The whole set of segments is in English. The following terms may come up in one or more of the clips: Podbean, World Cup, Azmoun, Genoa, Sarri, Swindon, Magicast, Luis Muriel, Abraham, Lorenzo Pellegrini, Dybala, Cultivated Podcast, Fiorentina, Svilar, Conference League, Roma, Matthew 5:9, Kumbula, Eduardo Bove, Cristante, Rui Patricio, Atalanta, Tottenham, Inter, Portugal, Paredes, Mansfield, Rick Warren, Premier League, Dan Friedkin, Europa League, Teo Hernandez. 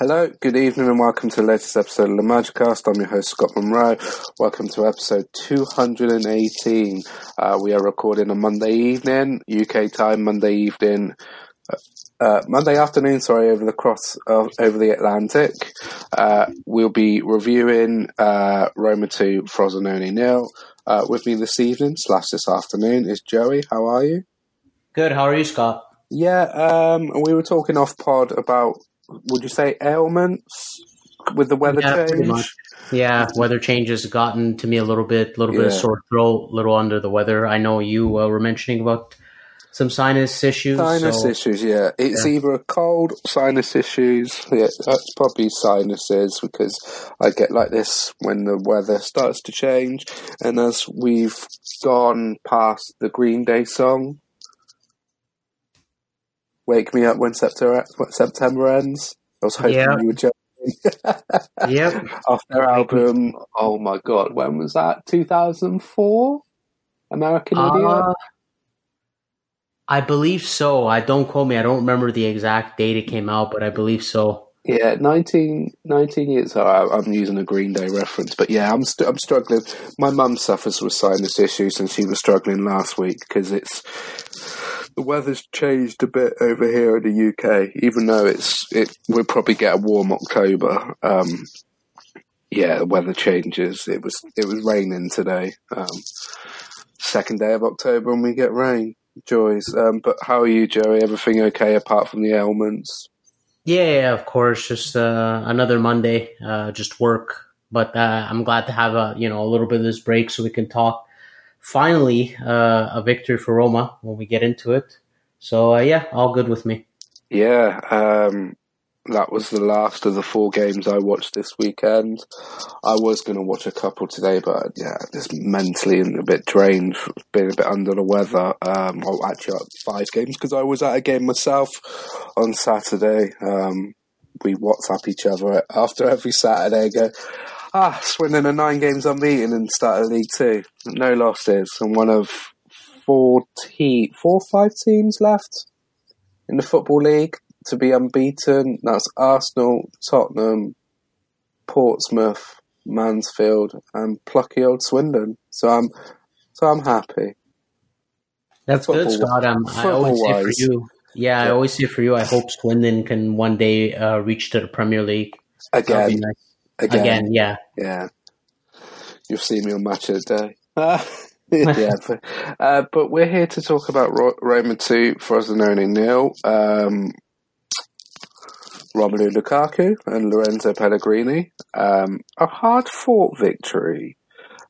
Hello, good evening and welcome to the latest episode of the Magicast. I'm your host Scott Monroe. Welcome to episode 218. We are recording on Monday evening, UK time, Monday afternoon, over the Atlantic. We'll be reviewing Roma 2, Frosinone 0. With me this evening, this afternoon, is Joey. How are you? Good, how are you, Scott? Yeah, we were talking off pod about, would you say ailments with the weather change? Pretty much. Yeah, weather change has gotten to me a little bit of sore throat, a little under the weather. I know you were mentioning about some sinus issues. Sinus issues, yeah. It's either a cold, sinus issues. Yeah, that's probably sinuses because I get like this when the weather starts to change. And as we've gone past the Green Day song, Wake Me Up When September Ends. I was hoping you were joking. Yep. Off their album, oh my God, when was that? 2004? American Idiot? I believe so. Don't quote me. I don't remember the exact date it came out, but I believe so. Yeah, 19 years. I'm using a Green Day reference, but yeah, I'm struggling. My mum suffers with sinus issues, and she was struggling last week because the weather's changed a bit over here in the UK. Even though we'll probably get a warm October. The weather changes. It was raining today. Second day of October, and we get rain. Joys. But how are you, Joey? Everything okay apart from the ailments? Yeah, of course. Just another Monday, just work. But I'm glad to have a little bit of this break so we can talk. Finally, a victory for Roma when we get into it. So all good with me. Yeah, that was the last of the four games I watched this weekend. I was going to watch a couple today, but yeah, just mentally a bit drained, being a bit under the weather. Actually, 5 games because I was at a game myself on Saturday. We WhatsApp each other after every Saturday and go, Swindon are 9 games unbeaten and start a League 2. No losses. And one of 4 or 5 teams left in the Football League to be unbeaten. That's Arsenal, Tottenham, Portsmouth, Mansfield, and plucky old Swindon. So I'm happy. That's football good, Scott. I always say for you, I hope Swindon can one day reach to the Premier League again. Nice. Again, yeah. Yeah. You'll see me on Match of the Day. Yeah, but we're here to talk about Roma 2, Frosinone 0. Romelu Lukaku and Lorenzo Pellegrini. A hard-fought victory.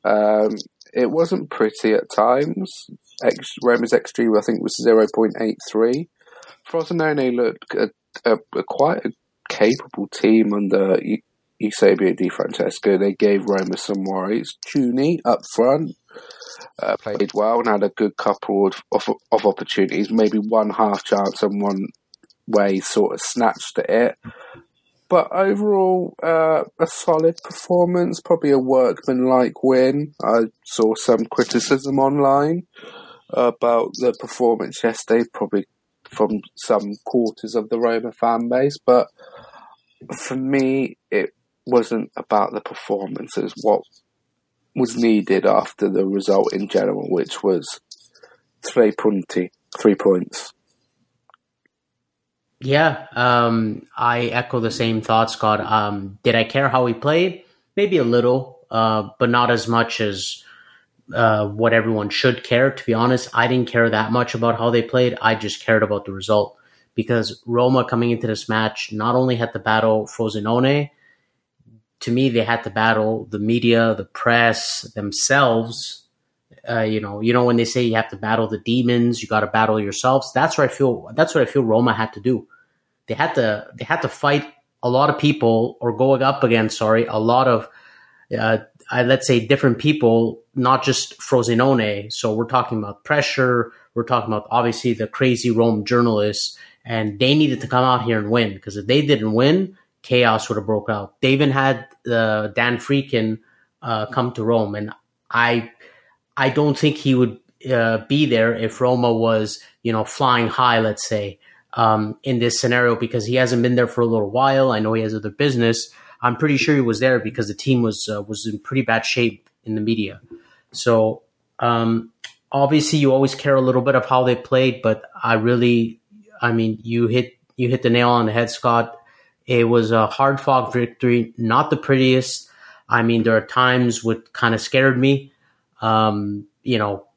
It wasn't pretty at times. Roma's XG, I think, was 0.83. Frosinone looked quite a capable team under Eusebio Di Francesco. They gave Roma some worries. Cuni up front played well and had a good couple of opportunities. Maybe one half chance and one way sort of snatched at it. But overall, a solid performance, probably a workmanlike win. I saw some criticism online about the performance yesterday, probably from some quarters of the Roma fan base. But for me, it wasn't about the performance. It was what was needed after the result in general, which was 3 points. Yeah, I echo the same thoughts, Scott. Did I care how we played? Maybe a little, but not as much as what everyone should care. To be honest, I didn't care that much about how they played. I just cared about the result because Roma coming into this match not only had to battle Frosinone, to me, they had to battle the media, the press, themselves. When they say you have to battle the demons, you got to battle yourselves. That's what I feel Roma had to do. They had to fight a lot of people or going up against, a lot of, let's say, different people, not just Frosinone. So we're talking about pressure. We're talking about, obviously, the crazy Rome journalists. And they needed to come out here and win because if they didn't win, chaos would have broke out. They even had Dan Friedkin come to Rome, and I don't think he would be there if Roma was, flying high, let's say. in this scenario because he hasn't been there for a little while. I know he has other business. I'm pretty sure he was there because the team was in pretty bad shape in the media. So obviously you always care a little bit of how they played, but you hit the nail on the head, Scott. It was a hard-fought victory, not the prettiest. I mean, there are times what kind of scared me.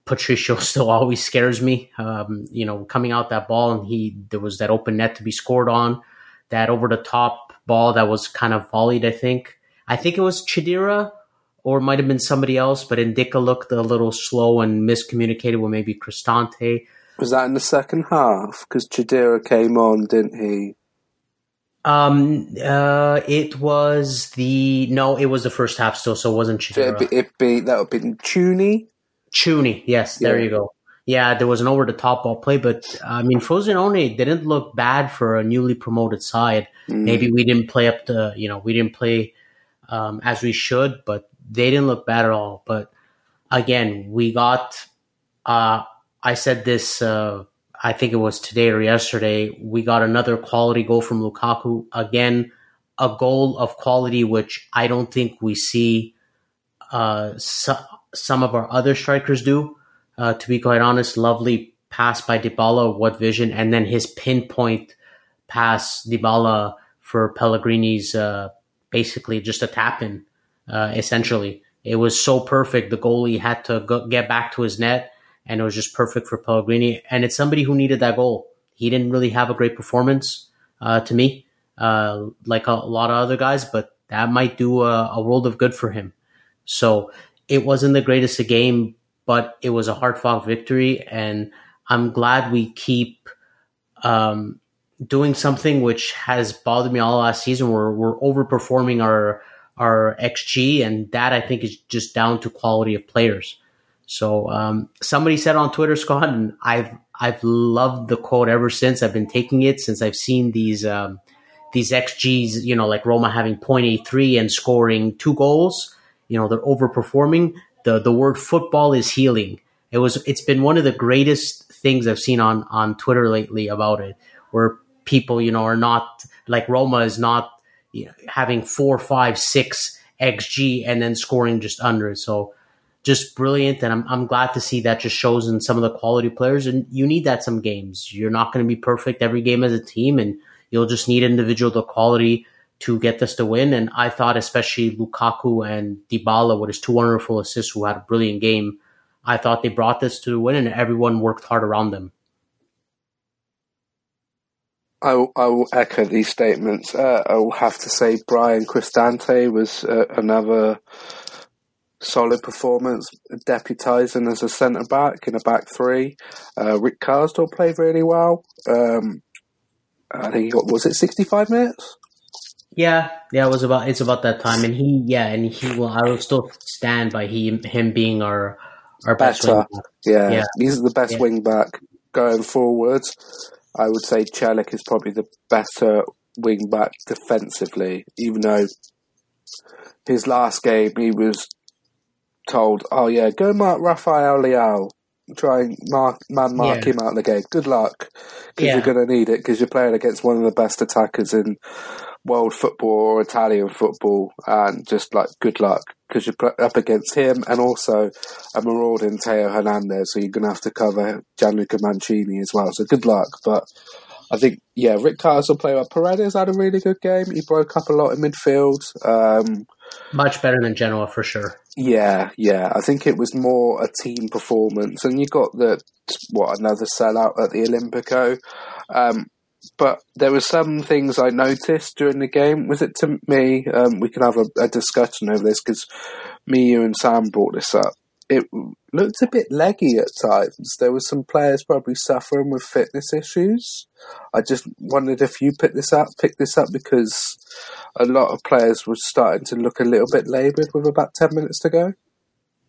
Patrício still always scares me. Coming out that ball and there was that open net to be scored on, that over-the-top ball that was kind of volleyed, I think. I think it was Chidera or it might have been somebody else, but Indica looked a little slow and miscommunicated with maybe Cristante. Was that in the second half? Because Chidera came on, didn't he? It was the first half still, so it wasn't Chidera. That would be Cuni. Cuni, yes, there you go. Yeah, there was an over-the-top ball play, but Frosinone didn't look bad for a newly promoted side. Mm. Maybe we didn't play up to, we didn't play as we should, but they didn't look bad at all. But again, we got, I said this, I think it was today or yesterday, we got another quality goal from Lukaku. Again, a goal of quality, which I don't think we see some of our other strikers do. To be quite honest, lovely pass by Dybala, what vision, and then his pinpoint pass, Dybala, for Pellegrini's basically just a tap-in, essentially. It was so perfect. The goalie had to get back to his net. And it was just perfect for Pellegrini. And it's somebody who needed that goal. He didn't really have a great performance to me, like a lot of other guys, but that might do a world of good for him. So it wasn't the greatest of game, but it was a hard-fought victory. And I'm glad we keep doing something which has bothered me all last season. We're overperforming our XG, and that I think is just down to quality of players. So somebody said on Twitter, Scott, and I've loved the quote ever since. I've been taking it since I've seen these XGs, like Roma having 0.83 and scoring 2 goals. They're overperforming. The word football is healing. It's been one of the greatest things I've seen on Twitter lately about it, where people, are not like Roma is not having 4, 5, 6 XG and then scoring just under it. So. Just brilliant, and I'm glad to see that just shows in some of the quality players, and you need that some games. You're not going to be perfect every game as a team, and you'll just need individual quality to get this to win, and I thought especially Lukaku and Dybala with his 2 wonderful assists who had a brilliant game, I thought they brought this to the win, and everyone worked hard around them. I will echo these statements. I will have to say Brian Cristante was another... solid performance, deputising as a centre-back in a back three. Rick Karsdorp played really well. I think he got, was it 65 minutes? Yeah, it's about that time. And I will still stand by him being our best wing back. Yeah, he's the best wing back going forwards. I would say Celik is probably the better wing back defensively, even though his last game he was told, go mark Rafael Leao. Try and mark him out of the game. Good luck, because you're going to need it, because you're playing against one of the best attackers in world football or Italian football, and just like good luck, because you're up against him and also a marauding Teo Hernandez, so you're going to have to cover Gianluca Mancini as well. So good luck, but I think, Rick Carlos will play well. Paredes had a really good game. He broke up a lot in midfield. Much better than Genoa, for sure. Yeah. I think it was more a team performance. And you got another sellout at the Olympico. But there were some things I noticed during the game. Was it to me? We can have a discussion over this, because me, you, and Sam brought this up. It looked a bit leggy at times. There were some players probably suffering with fitness issues. I just wondered if you picked this up, because a lot of players were starting to look a little bit laboured with about 10 minutes to go.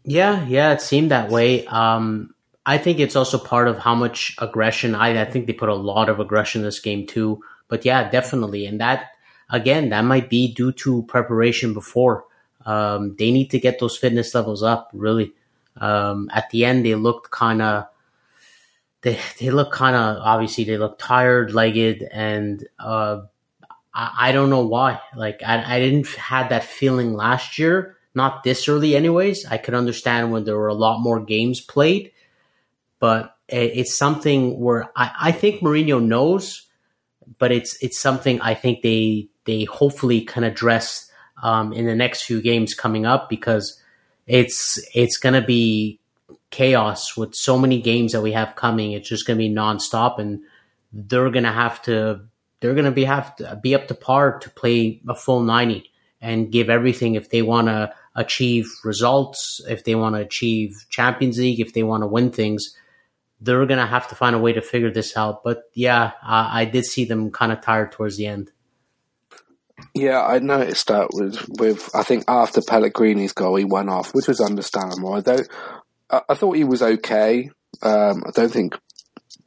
Yeah, it seemed that way. I think it's also part of how much aggression. I think they put a lot of aggression in this game too. But yeah, definitely. And that, again, that might be due to preparation before. They need to get those fitness levels up, really. At the end, they looked kind of they look kind of, obviously they look tired, legged, and I don't know why. Like I didn't had that feeling last year, not this early anyways. I could understand when there were a lot more games played, but it's something where I think Mourinho knows, but it's something I think they hopefully can address in the next few games coming up, because it's going to be chaos with so many games that we have coming. It's just going to be nonstop, and they're going to be up to par to play a full 90 and give everything if they want to achieve results, if they want to achieve Champions League, if they want to win things. They're going to have to find a way to figure this out. But yeah, I did see them kind of tired towards the end. Yeah, I noticed that with I think after Pellegrini's goal, he went off, which was understandable. I thought he was okay. I don't think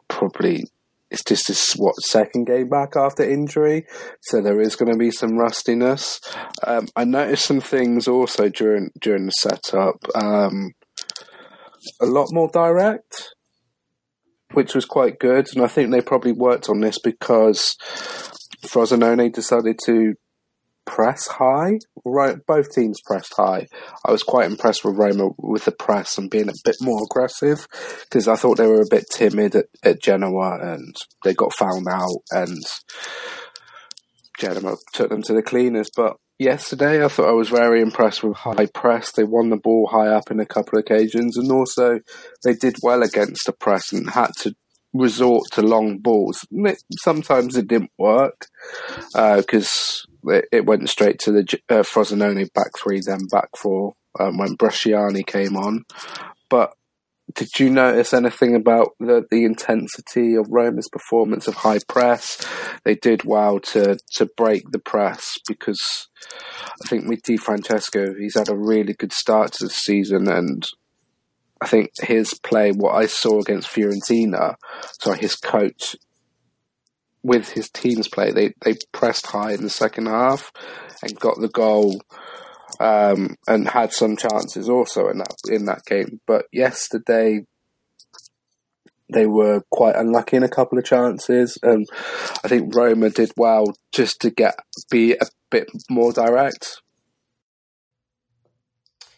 probably it's just his second game back after injury, so there is going to be some rustiness. I noticed some things also during the setup, a lot more direct, which was quite good, and I think they probably worked on this because Frosinone decided to press high. Right, both teams pressed high. I was quite impressed with Roma with the press and being a bit more aggressive, because I thought they were a bit timid at Genoa, and they got found out, and Genoa took them to the cleaners. But yesterday I thought I was very impressed with high press. They won the ball high up in a couple of occasions, and also they did well against the press and had to resort to long balls. Sometimes it didn't work because it went straight to the Frosinone back three, then back four when Bresciani came on. But did you notice anything about the intensity of Roma's performance of high press? They did well to break the press, because I think with Di Francesco, he's had a really good start to the season, and I think his play, what I saw against Fiorentina, so his coach with his team's play, they pressed high in the second half and got the goal, and had some chances also in that game. But yesterday they were quite unlucky in a couple of chances, and I think Roma did well just to be a bit more direct.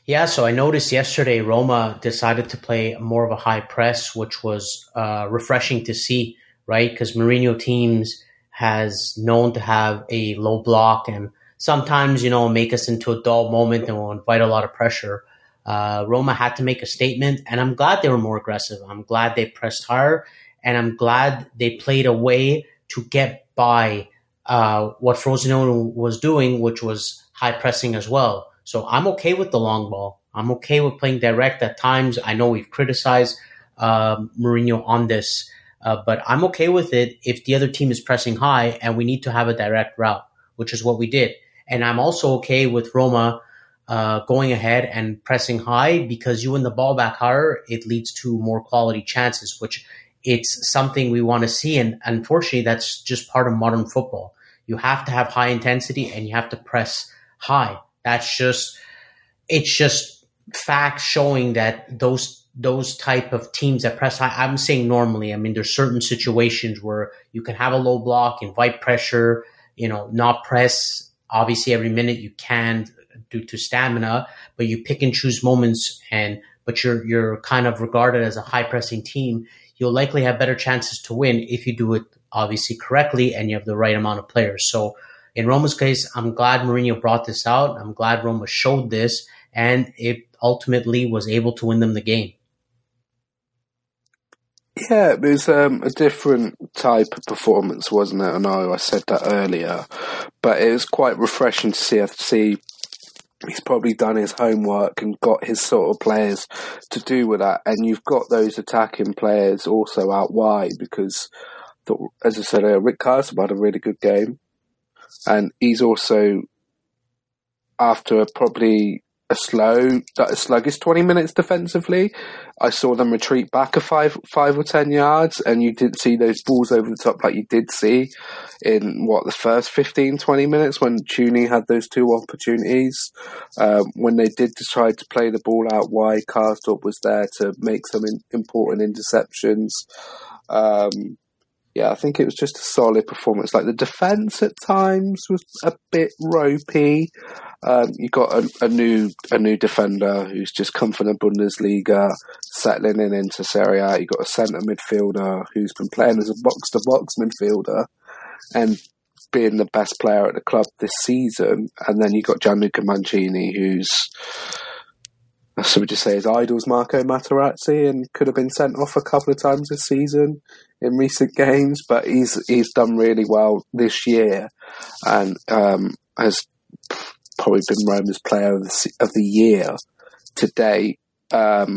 Yeah, so I noticed yesterday Roma decided to play more of a high press, which was refreshing to see, right? Because Mourinho teams has known to have a low block, and sometimes, you know, make us into a dull moment and will invite a lot of pressure. Roma had to make a statement, and I'm glad they were more aggressive. I'm glad they pressed higher, and I'm glad they played a way to get by what Frosinone was doing, which was high pressing as well. So I'm okay with the long ball. I'm okay with playing direct at times. I know we've criticized Mourinho on this, but I'm okay with it if the other team is pressing high and we need to have a direct route, which is what we did. And I'm also okay with Roma going ahead and pressing high, because you win the ball back higher, it leads to more quality chances, which it's something we want to see. And unfortunately, that's just part of modern football. You have to have high intensity and you have to press high. That's just, it's just facts showing that those type of teams that press high, I'm saying normally, I mean, there's certain situations where you can have a low block, invite pressure, you know, not press. Obviously every minute you can due to stamina, but you pick and choose moments, but you're kind of regarded as a high pressing team. You'll likely have better chances to win if you do it obviously correctly and you have the right amount of players. So, in Roma's case, I'm glad Mourinho brought this out. I'm glad Roma showed this, and it ultimately was able to win them the game. Yeah, it was a different type of performance, wasn't it? I know I said that earlier, but it was quite refreshing to see. He's probably done his homework and got his sort of players to do with that, and you've got those attacking players also out wide, because, as I said, Rick Karsdorp had a really good game. And he's also, after a sluggish 20 minutes defensively, I saw them retreat back a five or 10 yards, and you didn't see those balls over the top like you did see in, the first 15, 20 minutes when Cuni had those two opportunities. When they did decide to play the ball out wide, Karsdorp was there to make some important interceptions. Yeah, I think it was just a solid performance. Like, the defence at times was a bit ropey. You got a new defender who's just come from the Bundesliga, settling in into Serie A. You got a centre midfielder who's been playing as a box-to-box midfielder and being the best player at the club this season. And then you got Gianluca Mancini, who's, so we just say his idol's Marco Materazzi, and could have been sent off a couple of times this season in recent games, but he's done really well this year and has probably been Roma's player of the year to date. But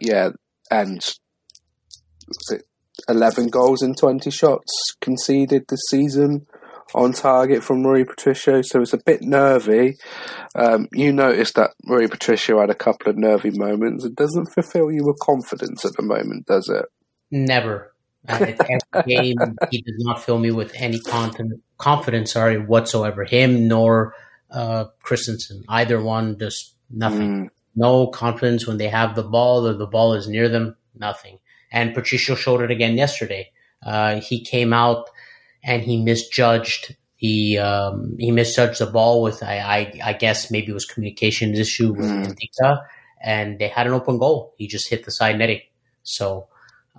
yeah, and was it 11 goals and 20 shots conceded this season on target from Rui Patricio, so it's a bit nervy. You noticed that Rui Patricio had a couple of nervy moments. It doesn't fulfil you with confidence at the moment, does it? Never. Every game, he does not fill me with any confidence whatsoever. Him nor Christensen. Either one, just nothing. No confidence when they have the ball or the ball is near them, nothing. And Patricio showed it again yesterday. He came out and he misjudged the ball with, I guess maybe it was communication issue with Indica, and they had an open goal. He just hit the side netting. So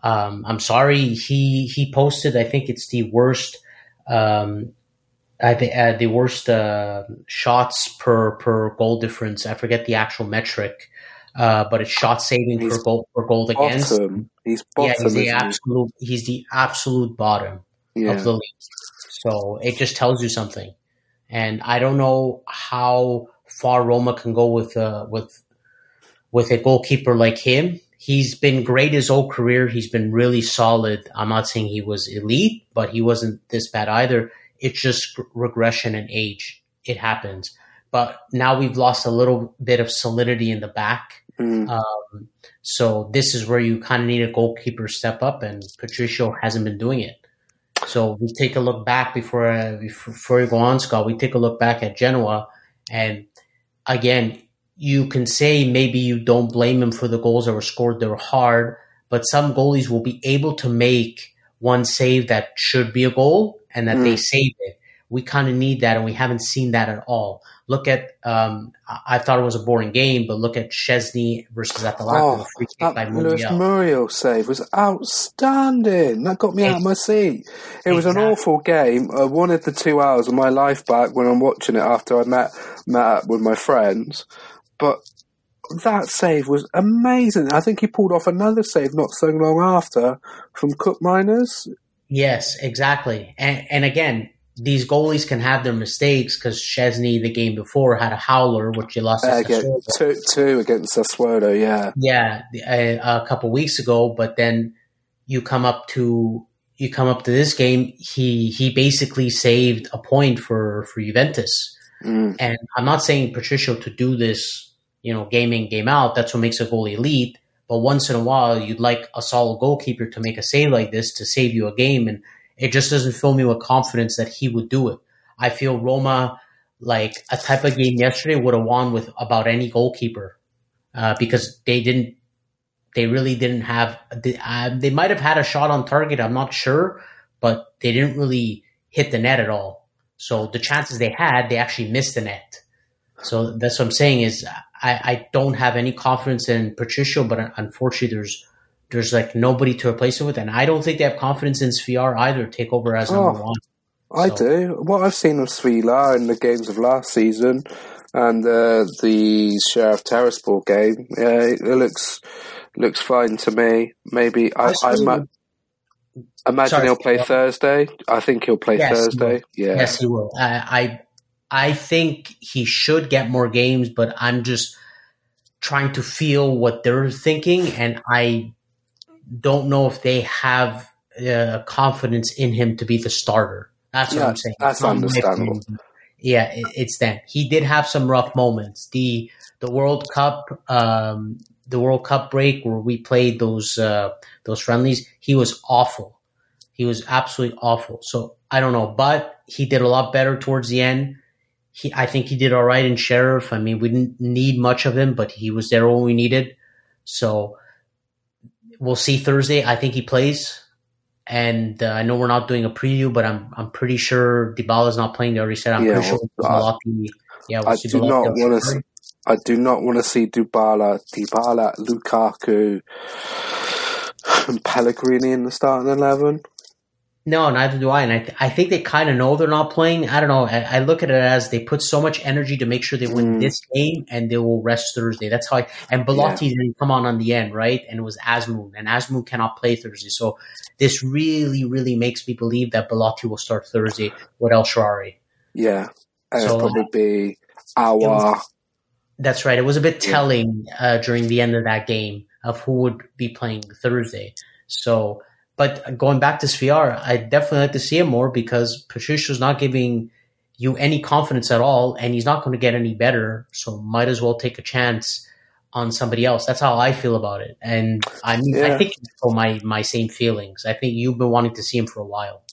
I'm sorry. He posted, I think it's the worst, the worst shots per goal difference. I forget the actual metric, but it's shot saving per goal against. He's bottom. Yeah, he's the absolute bottom. Yeah. Of the league. So it just tells you something. And I don't know how far Roma can go with a goalkeeper like him. He's been great his whole career. He's been really solid. I'm not saying he was elite, but he wasn't this bad either. It's just regression and age. It happens. But now we've lost a little bit of solidity in the back. So this is where you kind of need a goalkeeper step up, and Patricio hasn't been doing it. So we take a look back before you go on, Scott. We take a look back at Genoa, and again, you can say maybe you don't blame him for the goals that were scored. They were hard, but some goalies will be able to make one save that should be a goal, and that they save it. We kind of need that, and we haven't seen that at all. Look at I thought it was a boring game, but look at Szczesny versus Atalanta. Oh, free kick by Luis Muriel save was outstanding. That got me out of my seat. It was an awful game. I wanted the 2 hours of my life back when I'm watching it after I met up with my friends. But that save was amazing. I think he pulled off another save not so long after from Cook Miners. Yes, exactly. And again, these goalies can have their mistakes, because Szczesny the game before had a howler, which he lost two against Sassuolo, yeah, a couple weeks ago. But then you come up to this game, he basically saved a point for Juventus. And I'm not saying Patricio to do this, game in, game out. That's what makes a goalie elite. But once in a while, you'd like a solid goalkeeper to make a save like this to save you a game. And it just doesn't fill me with confidence that he would do it. I feel Roma, like a type of game yesterday, would have won with about any goalkeeper, because they really didn't have. They might have had a shot on target, I'm not sure, but they didn't really hit the net at all. So the chances they had, they actually missed the net. So that's what I'm saying is I don't have any confidence in Patricio, but unfortunately there's like nobody to replace him with, and I don't think they have confidence in Svilar either. Take over as number one. I do. What I've seen of Svilar in the games of last season and the Sheriff Tiraspol game, it looks fine to me. Maybe I imagine he'll play Thursday. I think he'll play Thursday. Yes, he will. I think he should get more games, but I'm just trying to feel what they're thinking, and I don't know if they have confidence in him to be the starter. That's what I'm saying. That's understandable. Yeah, it's that. He did have some rough moments. The World Cup, break where we played those friendlies, he was awful. He was absolutely awful. So I don't know, but he did a lot better towards the end. I think he did all right in Sheriff. I mean, we didn't need much of him, but he was there when we needed. So we'll see Thursday. I think he plays. And I know we're not doing a preview, but I'm pretty sure Dybala's not playing. They already said Belotti. Yeah, we'll see Belotti. I do not want to see Dybala, Lukaku, and Pellegrini in the starting 11. No, neither do I. And I think they kind of know they're not playing. I don't know. I look at it as they put so much energy to make sure they win this game, and they will rest Thursday. That's how. And Belotti didn't come on the end, right? And it was Azmoun. And Azmoun cannot play Thursday. So this really, really makes me believe that Belotti will start Thursday with El Shaarawy. Yeah. And so, it'll probably be our... That's right. It was a bit telling during the end of that game of who would be playing Thursday. So... But going back to Svilar, I'd definitely like to see him more because Patrício's not giving you any confidence at all, and he's not going to get any better, so might as well take a chance on somebody else. That's how I feel about it. And I mean, I think you feel my same feelings. I think you've been wanting to see him for a while.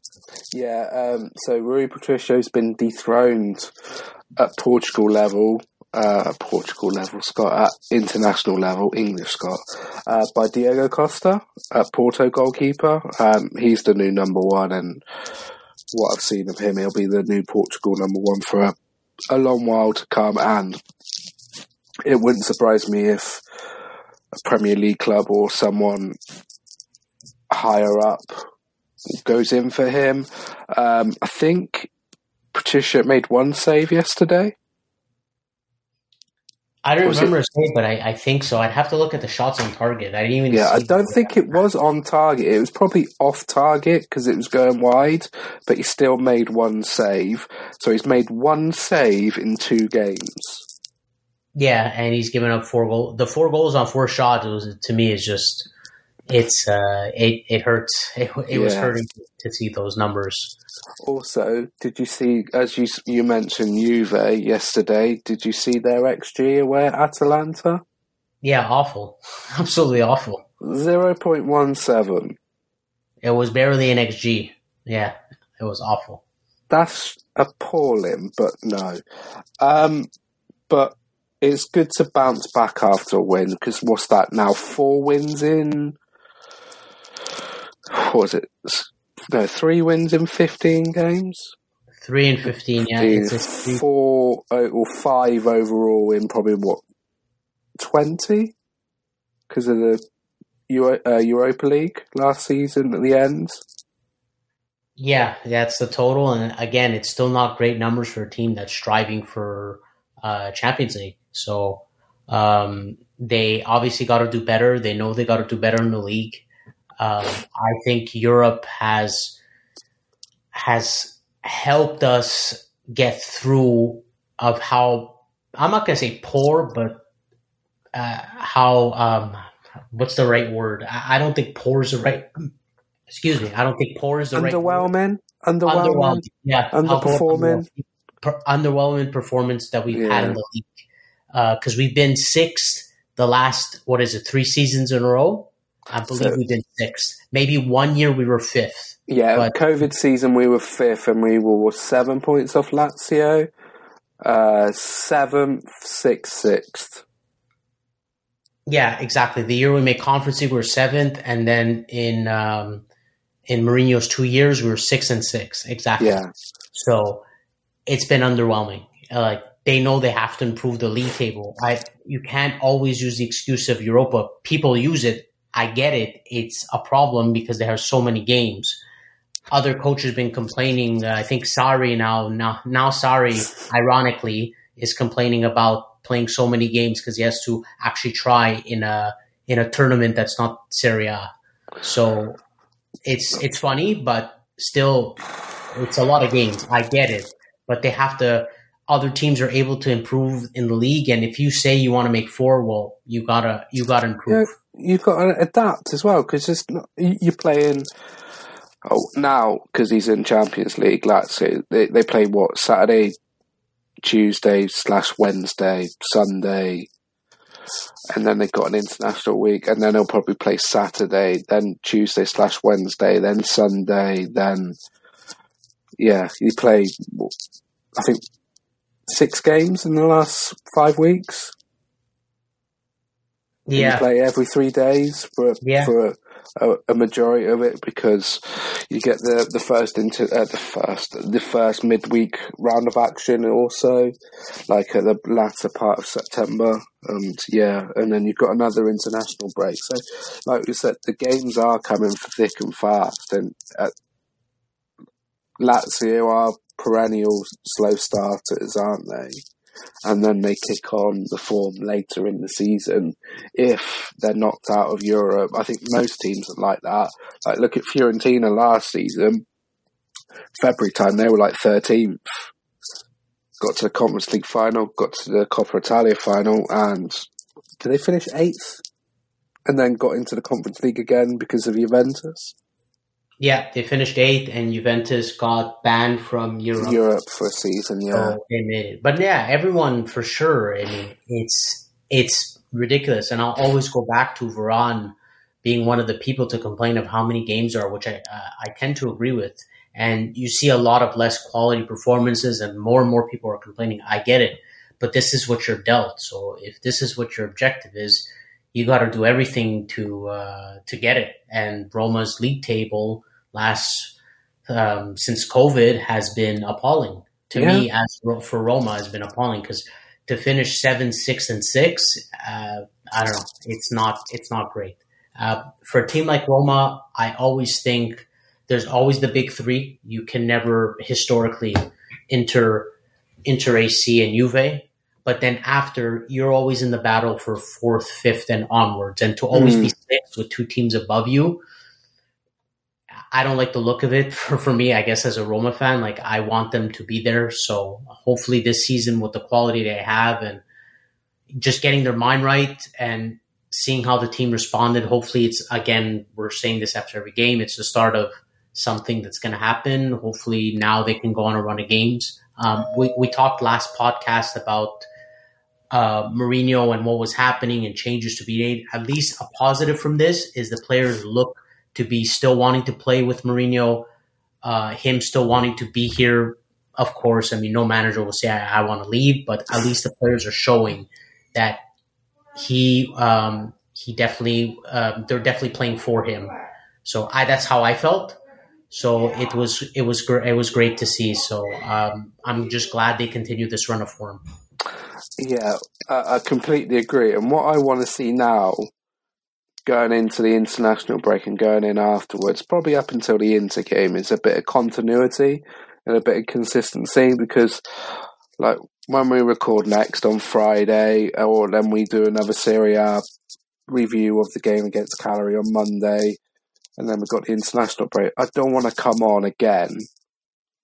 Yeah, so Rui Patrício's been dethroned at Portugal level. At international level, English Scott, by Diego Costa, Porto goalkeeper. He's the new number one, and what I've seen of him, he'll be the new Portugal number one for a long while to come, and it wouldn't surprise me if a Premier League club or someone higher up goes in for him. I think Patrício made one save yesterday. I don't remember his name, but I think so. I'd have to look at the shots on target. I didn't even. Yeah, I don't think it was on target. It was probably off target because it was going wide. But he still made one save. So he's made one save in two games. Yeah, and he's given up four goals. The four goals on four shots to me is just it hurts. It was hurting to see those numbers. Also, did you see, as you mentioned Juve yesterday, did you see their XG away at Atalanta? Yeah, awful. Absolutely awful. 0.17. It was barely an XG. Yeah, it was awful. That's appalling, but no. But it's good to bounce back after a win, because what's that now? 3 wins in 15 games. 3 in 15, yeah. 4 or 5 overall in probably, 20? Because of the Europa League last season at the end. Yeah, that's the total. And again, it's still not great numbers for a team that's striving for Champions League. So they obviously got to do better. They know they got to do better in the league. I think Europe has helped us get through of how, I'm not going to say poor, but what's the right word? I don't think poor is the right, excuse me. I don't think poor is the right word. Underwhelming. Yeah. Underwhelming performance that we've had in the league. Because we've been sixth the last, 3 seasons in a row? I believe we've been 6th. Maybe 1 year we were 5th. Yeah, COVID season we were 5th, and we were 7 points off Lazio, 7th, 6th. Yeah, exactly. The year we made Conference League, we were 7th, and then in Mourinho's 2 years, we were 6th and 6th. Exactly. Yeah. So it's been underwhelming. They know they have to improve the league table. You can't always use the excuse of Europa. People use it. I get it. It's a problem because there are so many games. Other coaches have been complaining. I think Sarri now Sarri, ironically, is complaining about playing so many games because he has to actually try in a tournament that's not Serie A. So it's funny, but still, it's a lot of games. I get it, but they have to. Other teams are able to improve in the league, and if you say you want to make 4, well, you gotta improve. Yeah. You've got to adapt as well, because you're playing now, because he's in Champions League. Lazio, they play Saturday, Tuesday / Wednesday, Sunday, and then they've got an international week, and then they'll probably play Saturday, then Tuesday / Wednesday, then Sunday, then you play I think 6 games in the last 5 weeks. Yeah. You play every 3 days for a majority of it, because you get the first midweek round of action, and also like at the latter part of September, and then you've got another international break. So, like we said, the games are coming thick and fast, and Lazio are perennial slow starters, aren't they? And then they kick on the form later in the season if they're knocked out of Europe. I think most teams are like that. Like, look at Fiorentina last season. February time, they were like 13th. Got to the Conference League final, got to the Coppa Italia final, and did they finish 8th? And then got into the Conference League again because of Juventus? Yeah, they finished 8th, and Juventus got banned from Europe for a season, yeah. So they made it. But yeah, everyone for sure. I mean, it's ridiculous. And I'll always go back to Varane being one of the people to complain of how many games are, which I tend to agree with. And you see a lot of less quality performances, and more people are complaining. I get it, but this is what you're dealt. So if this is what your objective is, you got to do everything to get it. And Roma's league table since COVID has been appalling to me. For Roma, has been appalling, because to finish 7, 6, and 6, I don't know, it's not great. For a team like Roma, I always think there's always the big three. You can never historically Inter AC and Juve, but then after, you're always in the battle for 4th, 5th, and onwards, and to always be 6th with 2 teams above you. I don't like the look of it for me, I guess, as a Roma fan. Like, I want them to be there. So hopefully this season, with the quality they have and just getting their mind right and seeing how the team responded, hopefully it's, again, we're saying this after every game, it's the start of something that's going to happen. Hopefully now they can go on a run of games. We talked last podcast about Mourinho and what was happening and changes to be made. At least a positive from this is the players look to be still wanting to play with Mourinho, him still wanting to be here. Of course, I mean, no manager will say, I want to leave, but at least the players are showing that they're definitely playing for him. So that's how I felt. So it was great to see. So I'm just glad they continue this run of form. Yeah, I completely agree. And what I want to see now, going into the international break and going in afterwards, probably up until the Inter game, is a bit of continuity and a bit of consistency, because like when we record next on Friday, or then we do another Serie A review of the game against Cagliari on Monday, and then we've got the international break. I don't want to come on again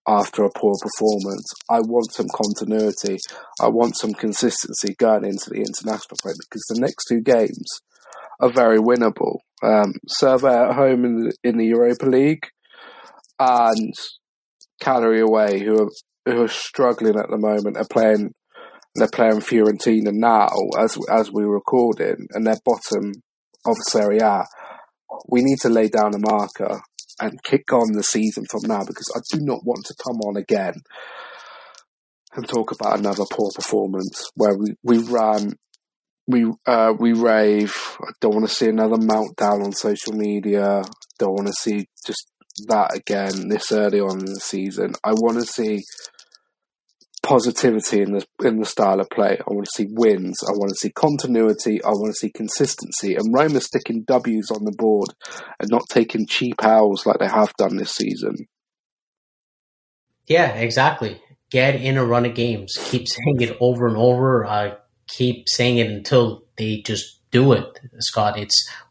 after a poor performance. I want some continuity. I want some consistency going into the international break, because the next 2 games are very winnable. Servette at home in the Europa League, and Cagliari away, who are struggling at the moment, are playing. They're playing Fiorentina now as we're recording, and they're bottom of Serie A. We need to lay down a marker and kick on the season from now, because I do not want to come on again and talk about another poor performance where we rave. I don't want to see another meltdown on social media. Don't want to see just that again this early on in the season. I want to see positivity in the style of play. I want to see wins. I want to see continuity. I want to see consistency. And Roma sticking W's on the board and not taking cheap L's like they have done this season. Yeah, exactly. Get in a run of games. Keep saying it over and over. Keep saying it until they just do it, Scott.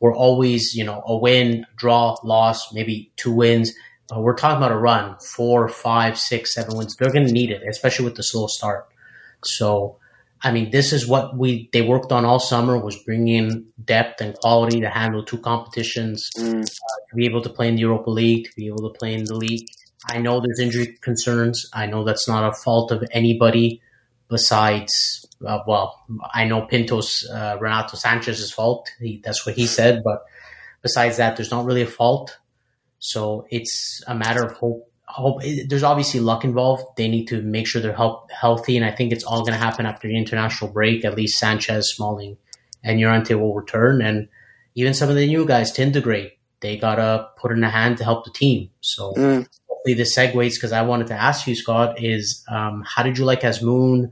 We're always, a win, draw, loss, maybe 2 wins. We're talking about a run, 4, 5, 6, 7 wins. They're going to need it, especially with the slow start. So, I mean, this is what they worked on all summer, was bringing in depth and quality to handle 2 competitions, to be able to play in the Europa League, to be able to play in the league. I know there's injury concerns. I know that's not a fault of anybody besides... I know Pinto's Renato Sanchez's fault. That's what he said. But besides that, there's not really a fault. So it's a matter of hope. There's obviously luck involved. They need to make sure they're healthy, and I think it's all going to happen after the international break. At least Sanchez, Smalling, and Llorente will return. And even some of the new guys tend to grade. They got to put in a hand to help the team. So hopefully this segues, because I wanted to ask you, Scott, is how did you like Azmoun?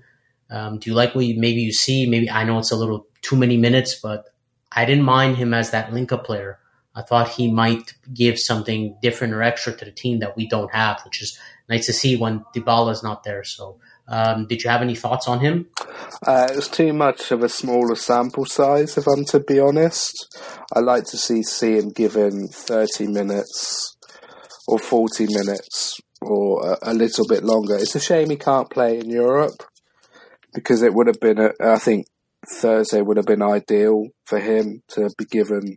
Do you like what you see? Maybe I know it's a little too many minutes, but I didn't mind him as that link-up player. I thought he might give something different or extra to the team that we don't have, which is nice to see when Dybala is not there. So did you have any thoughts on him? It was too much of a smaller sample size, if I'm to be honest. I like to see him given 30 minutes or 40 minutes or a little bit longer. It's a shame he can't play in Europe, because it would have been, I think Thursday would have been ideal for him to be given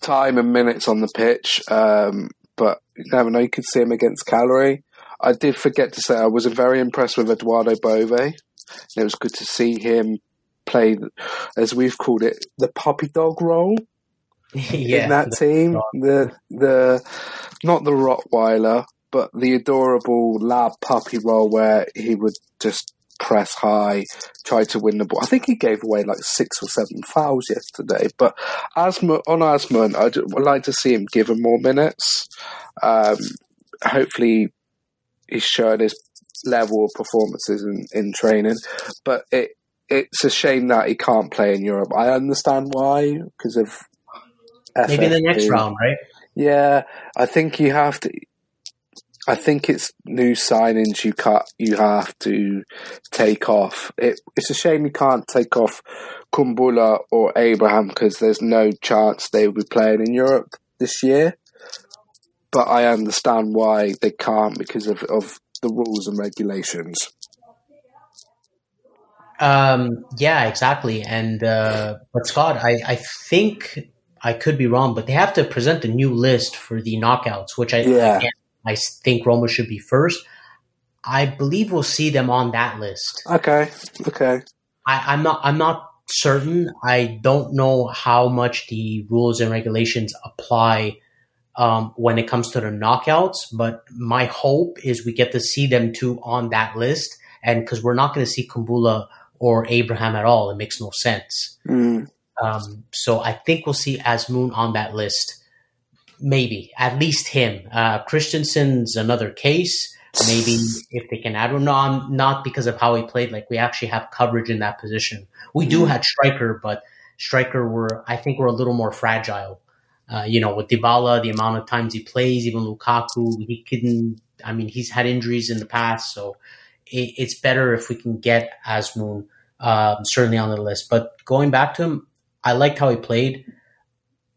time and minutes on the pitch. But you never know, you could see him against Cagliari. I did forget to say I was very impressed with Eduardo Bove. It was good to see him play, as we've called it, the puppy dog role in that team. Dog. The not the Rottweiler, but the adorable lab puppy role where he would just press high, try to win the ball. I think he gave away like 6 or 7 fouls yesterday. But Azmoun, I'd like to see him given more minutes. Hopefully he's shown his level of performances in training. But it's a shame that he can't play in Europe. I understand why, because of FFP. Maybe the next round, right? Yeah, I think you have to... I think it's new signings you have to take off. It's a shame you can't take off Kumbula or Abraham, because there's no chance they will be playing in Europe this year. But I understand why they can't, because of the rules and regulations. Yeah, exactly. And but Scott, I think I could be wrong, but they have to present a new list for the knockouts, which I think Roma should be first. I believe we'll see them on that list. Okay. I'm not certain. I don't know how much the rules and regulations apply when it comes to the knockouts, but my hope is we get to see them too on that list, and because we're not going to see Kumbula or Abraham at all. It makes no sense. So I think we'll see Azmoun on that list. Maybe, at least him. Christensen's another case. Maybe if they can add him on, not because of how he played. Like, we actually have coverage in that position. We do have striker, but striker, I think we're a little more fragile. With Dybala, the amount of times he plays, even Lukaku, he's had injuries in the past. So it's better if we can get Azmoun certainly on the list. But going back to him, I liked how he played.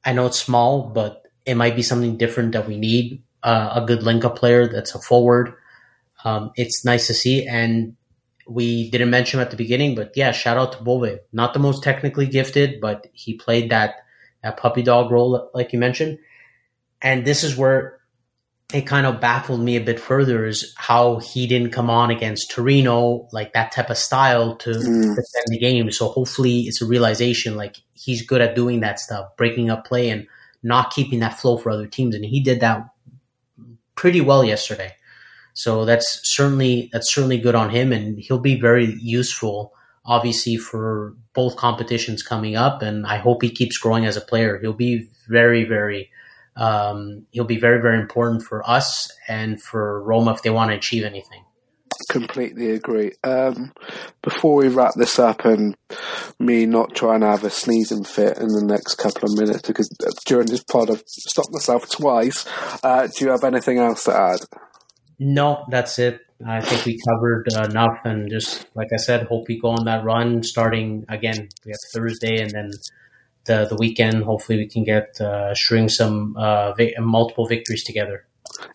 I know it's small, but it might be something different that we need, a good link-up player that's a forward. It's nice to see. And we didn't mention him at the beginning, but yeah, shout-out to Bove. Not the most technically gifted, but he played that puppy dog role, like you mentioned. And this is where it kind of baffled me a bit further, is how he didn't come on against Torino, like that type of style to defend the game. So hopefully it's a realization, like, he's good at doing that stuff, breaking up play and not keeping that flow for other teams. And he did that pretty well yesterday. So that's certainly good on him, and he'll be very useful, obviously, for both competitions coming up. And I hope he keeps growing as a player. He'll be very, very important for us and for Roma if they want to achieve anything. Completely agree. Before we wrap this up, and me not trying to have a sneezing fit in the next couple of minutes, because during this pod I've stopped myself twice, do you have anything else to add? No, that's it. I think we covered enough, and just like I said, hope we go on that run starting again. We have Thursday, and then the weekend. Hopefully we can get string some multiple victories together.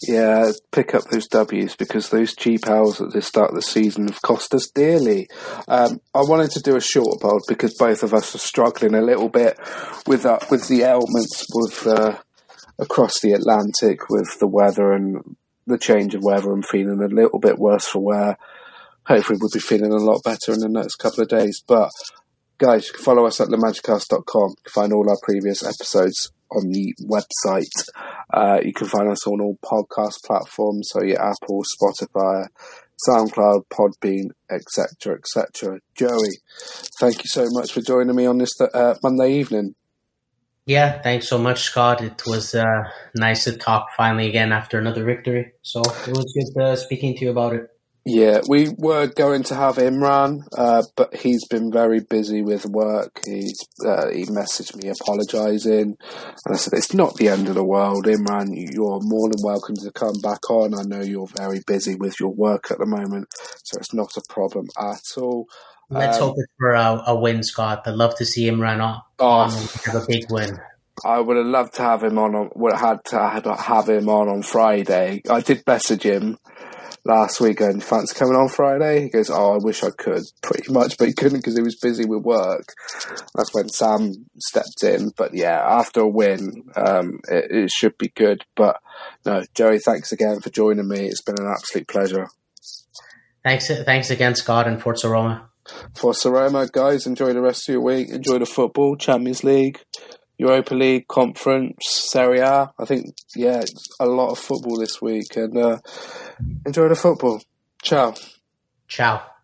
Yeah, pick up those W's, because those cheap L's at the start of the season have cost us dearly. I wanted to do a short pod because both of us are struggling a little bit with the ailments across the Atlantic, with the weather and the change of weather, and feeling a little bit worse for wear. Hopefully we'll be feeling a lot better in the next couple of days. But guys, you can follow us at themagicast.com. You can find all our previous episodes on the website. You can find us on all podcast platforms, so your Apple, Spotify, SoundCloud, Podbean, etc., etc. Joey, thank you so much for joining me on this Monday evening. Yeah, thanks so much, Scott. It was nice to talk finally again after another victory. So it was good speaking to you about it. Yeah, we were going to have Imran, but he's been very busy with work. He messaged me apologising, and I said, it's not the end of the world, Imran. You're more than welcome to come back on. I know you're very busy with your work at the moment, so it's not a problem at all. Let's hope it's for a win, Scott. I'd love to see Imran on. Have a big win. I would have loved to have him on. Would have had to have him on Friday. I did message him last week, and fancy coming on Friday? He goes, I wish I could, pretty much, but he couldn't because he was busy with work. That's when Sam stepped in. But yeah, after a win, it should be good. But no, Joey, thanks again for joining me. It's been an absolute pleasure. Thanks again, Scott, and Forza Roma. Forza Roma, guys, enjoy the rest of your week. Enjoy the football, Champions League, Europa League, Conference, Serie A. I think, yeah, a lot of football this week. And enjoy the football. Ciao. Ciao.